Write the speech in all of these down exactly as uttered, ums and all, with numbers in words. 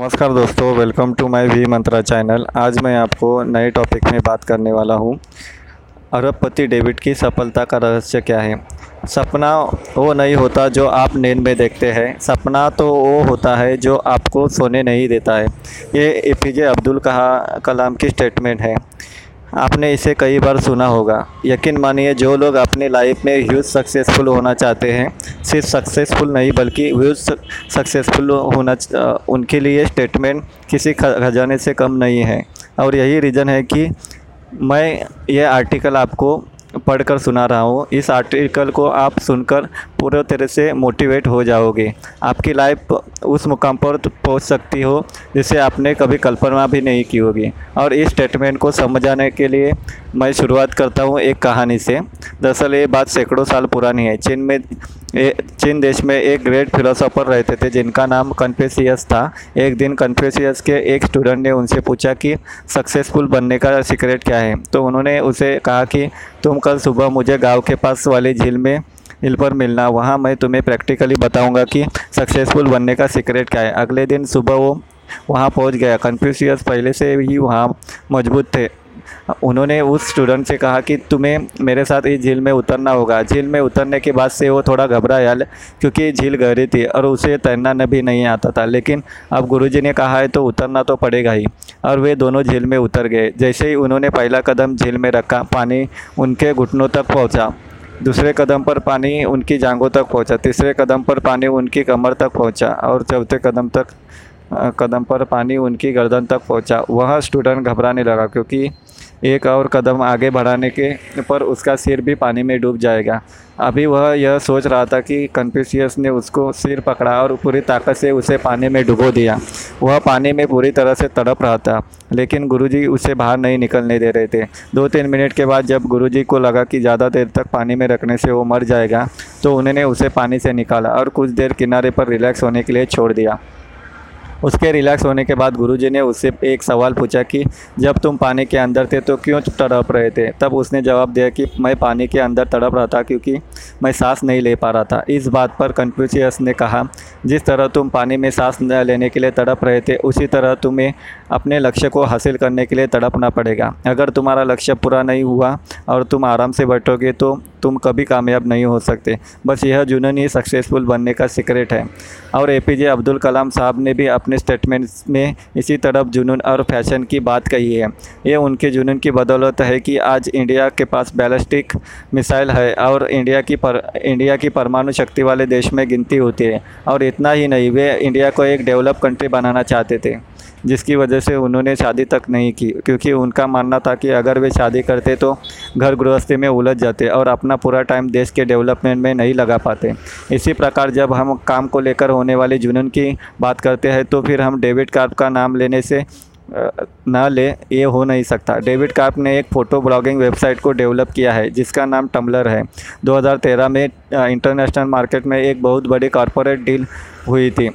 नमस्कार दोस्तों, welcome to my V Mantra channel. आज मैं आपको नए टॉपिक में बात करने वाला हूँ, अरबपति डेविड की सफलता का रहस्य क्या है। सपना वो नहीं होता जो आप नींद में देखते हैं, सपना तो वो होता है जो आपको सोने नहीं देता है। ये ए पी जे अब्दुल कलाम की स्टेटमेंट है, आपने इसे कई बार सुना होगा। यकीन मानिए, जो लोग अपनी लाइफ में ह्यूज सक्सेसफुल होना चाहते हैं, सिर्फ सक्सेसफुल नहीं बल्कि ह्यूज सक्सेसफुल होना उनके लिए स्टेटमेंट किसी खजाने से कम नहीं है। और यही रीज़न है कि मैं ये आर्टिकल आपको पढ़कर सुना रहा हूँ। इस आर्टिकल को आप सुनकर पूरे तरह से मोटिवेट हो जाओगे। आपकी लाइफ उस मुकाम पर पहुँच सकती हो जिसे आपने कभी कल्पना भी नहीं की होगी। और इस स्टेटमेंट को समझाने के लिए मैं शुरुआत करता हूँ एक कहानी से। दरअसल ये बात सैकड़ों साल पुरानी है। चीन में चीन देश में एक ग्रेट फिलोसोफर रहते थे जिनका नाम कन्फ्यूशियस था। एक दिन कन्फ्यूशियस के एक स्टूडेंट ने उनसे पूछा कि सक्सेसफुल बनने का सीक्रेट क्या है। तो उन्होंने उसे कहा कि तुम कल सुबह मुझे गांव के पास वाली झील में झील पर मिलना, वहाँ मैं तुम्हें प्रैक्टिकली बताऊँगा कि सक्सेसफुल बनने का सीक्रेट क्या है। अगले दिन सुबह वो वहाँ पहुँच गया। कन्फ्यूशियस पहले से ही वहाँ मजबूत थे। उन्होंने उस स्टूडेंट से कहा कि तुम्हें मेरे साथ इस झील में उतरना होगा। झील में उतरने के बाद से वो थोड़ा घबराया क्योंकि झील गहरी थी और उसे तैरना भी नहीं आता था, लेकिन अब गुरुजी ने कहा है तो उतरना तो पड़ेगा ही। और वे दोनों झील में उतर गए। जैसे ही उन्होंने पहला कदम झील में रखा, पानी उनके घुटनों तक पहुँचा। दूसरे कदम पर पानी उनकी जांघों तक पहुँचा। तीसरे कदम पर पानी उनकी कमर तक पहुँचा और चौथे कदम तक कदम पर पानी उनकी गर्दन तक पहुंचा। वह स्टूडेंट घबराने लगा क्योंकि एक और कदम आगे बढ़ाने के पर उसका सिर भी पानी में डूब जाएगा। अभी वह यह सोच रहा था कि कन्फ्यूशियस ने उसको सिर पकड़ा और पूरी ताकत से उसे पानी में डुबो दिया। वह पानी में पूरी तरह से तड़प रहा था, लेकिन गुरुजी उसे बाहर नहीं निकलने दे रहे थे। दो तीन मिनट के बाद जब गुरुजी को लगा कि ज़्यादा देर तक पानी में रखने से वो मर जाएगा, तो उन्होंने उसे पानी से निकाला और कुछ देर किनारे पर रिलैक्स होने के लिए छोड़ दिया। उसके रिलैक्स होने के बाद गुरुजी ने उससे एक सवाल पूछा कि जब तुम पानी के अंदर थे तो क्यों तड़प रहे थे। तब उसने जवाब दिया कि मैं पानी के अंदर तड़प रहा था क्योंकि मैं सांस नहीं ले पा रहा था। इस बात पर कन्फ्यूशियस ने कहा, जिस तरह तुम पानी में सांस लेने के लिए तड़प रहे थे, उसी तरह तुम्हें अपने लक्ष्य को हासिल करने के लिए तड़पना पड़ेगा। अगर तुम्हारा लक्ष्य पूरा नहीं हुआ और तुम आराम से बैठोगे तो तुम कभी कामयाब नहीं हो सकते। बस यह जुनून ही सक्सेसफुल बनने का सीक्रेट है। और ए पी जे अब्दुल कलाम साहब ने भी अपने स्टेटमेंट्स में इसी तरफ जुनून और फैशन की बात कही है। ये उनके जुनून की बदौलत है कि आज इंडिया के पास बैलिस्टिक मिसाइल है और इंडिया की पर, इंडिया की परमाणु शक्ति वाले देश में गिनती होती है। और इतना ही नहीं, वे इंडिया को एक डेवलप कंट्री बनाना चाहते थे, जिसकी वजह से उन्होंने शादी तक नहीं की क्योंकि उनका मानना था कि अगर वे शादी करते तो घर गृहस्थी में उलझ जाते और अपना पूरा टाइम देश के डेवलपमेंट में नहीं लगा पाते। इसी प्रकार जब हम काम को लेकर होने वाले जुनून की बात करते हैं तो फिर हम डेविड कार्प का नाम लेने से ना ले, ये हो नहीं सकता। डेविड कार्प ने एक फ़ोटो ब्लॉगिंग वेबसाइट को डेवलप किया है जिसका नाम टम्बलर है। दो हज़ार तेरह में इंटरनेशनल मार्केट में एक बहुत बड़ी कॉरपोरेट डील हुई थी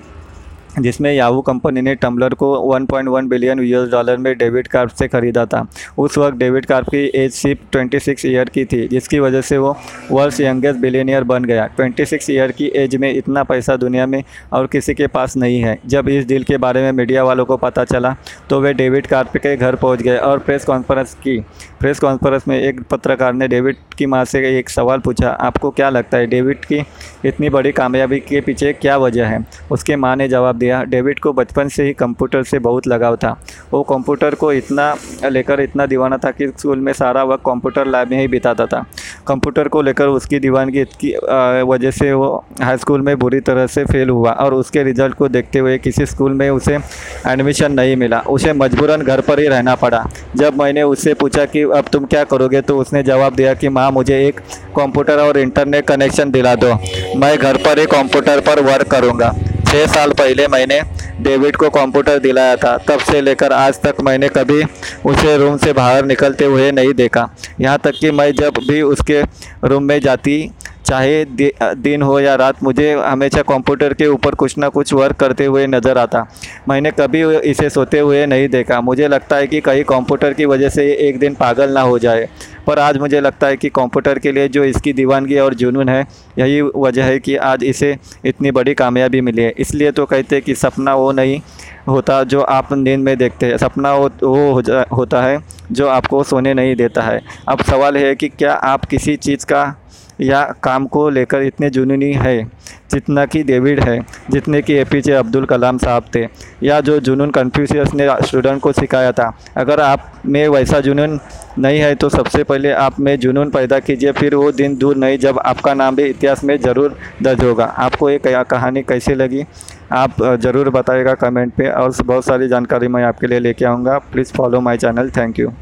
जिसमें याहू कंपनी ने टम्बलर को एक पॉइंट एक बिलियन यूएस डॉलर में डेविड कार्प से ख़रीदा था। उस वक्त डेविड कार्प की एज सिर्फ छब्बीस ईयर की थी, जिसकी वजह से वो वर्ल्ड्स यंगेस्ट बिलियनियर बन गया। छब्बीस ईयर की एज में इतना पैसा दुनिया में और किसी के पास नहीं है। जब इस डील के बारे में मीडिया वालों को पता चला तो वे डेविड कार्प के घर पहुँच गए और प्रेस कॉन्फ्रेंस की प्रेस कॉन्फ्रेंस में एक पत्रकार ने डेविड की माँ से एक सवाल पूछा, आपको क्या लगता है डेविड की इतनी बड़ी कामयाबी के पीछे क्या वजह है। उसकी माँ ने जवाब, डेविड को बचपन से ही कंप्यूटर से बहुत लगाव था। वो कंप्यूटर को इतना लेकर इतना दीवाना था कि स्कूल में सारा वक्त कंप्यूटर लैब में ही बिताता था। कंप्यूटर को लेकर उसकी दीवानगी की वजह से वो हाई स्कूल में बुरी तरह से फेल हुआ और उसके रिजल्ट को देखते हुए किसी स्कूल में उसे एडमिशन नहीं मिला। उसे मजबूरन घर पर ही रहना पड़ा। जब मैंने उससे पूछा कि अब तुम क्या करोगे तो उसने जवाब दिया कि माँ, मुझे एक कंप्यूटर और इंटरनेट कनेक्शन दिला दो, मैं घर पर ही कंप्यूटर पर वर्क करूँगा। छः साल पहले मैंने डेविड को कंप्यूटर दिलाया था। तब से लेकर आज तक मैंने कभी उसे रूम से बाहर निकलते हुए नहीं देखा। यहाँ तक कि मैं जब भी उसके रूम में जाती चाहे दिन हो या रात, मुझे हमेशा कंप्यूटर के ऊपर कुछ ना कुछ वर्क करते हुए नज़र आता। मैंने कभी इसे सोते हुए नहीं देखा। मुझे लगता है कि कहीं कंप्यूटर की वजह से एक दिन पागल ना हो जाए, पर आज मुझे लगता है कि कंप्यूटर के लिए जो इसकी दीवानगी और जुनून है, यही वजह है कि आज इसे इतनी बड़ी कामयाबी मिली है। इसलिए तो कहते हैं कि सपना वो नहीं होता जो आप नींद में देखते हैं, सपना वो हो जा होता है जो आपको सोने नहीं देता है। अब सवाल है कि क्या आप किसी चीज़ का या काम को लेकर इतने जुनूनी है जितना कि डेविड है, जितने कि ए पी जे अब्दुल कलाम साहब थे, या जो जुनून कन्फ्यूशियस ने स्टूडेंट को सिखाया था? अगर आप में वैसा जुनून नहीं है तो सबसे पहले आप में जुनून पैदा कीजिए, फिर वो दिन दूर नहीं जब आपका नाम भी इतिहास में ज़रूर दर्ज होगा। आपको ये कहानी कैसी लगी आप ज़रूर बताइएगा कमेंट पे, और बहुत सारी जानकारी मैं आपके लिए लेके आऊँगा। Please follow my channel. Thank you.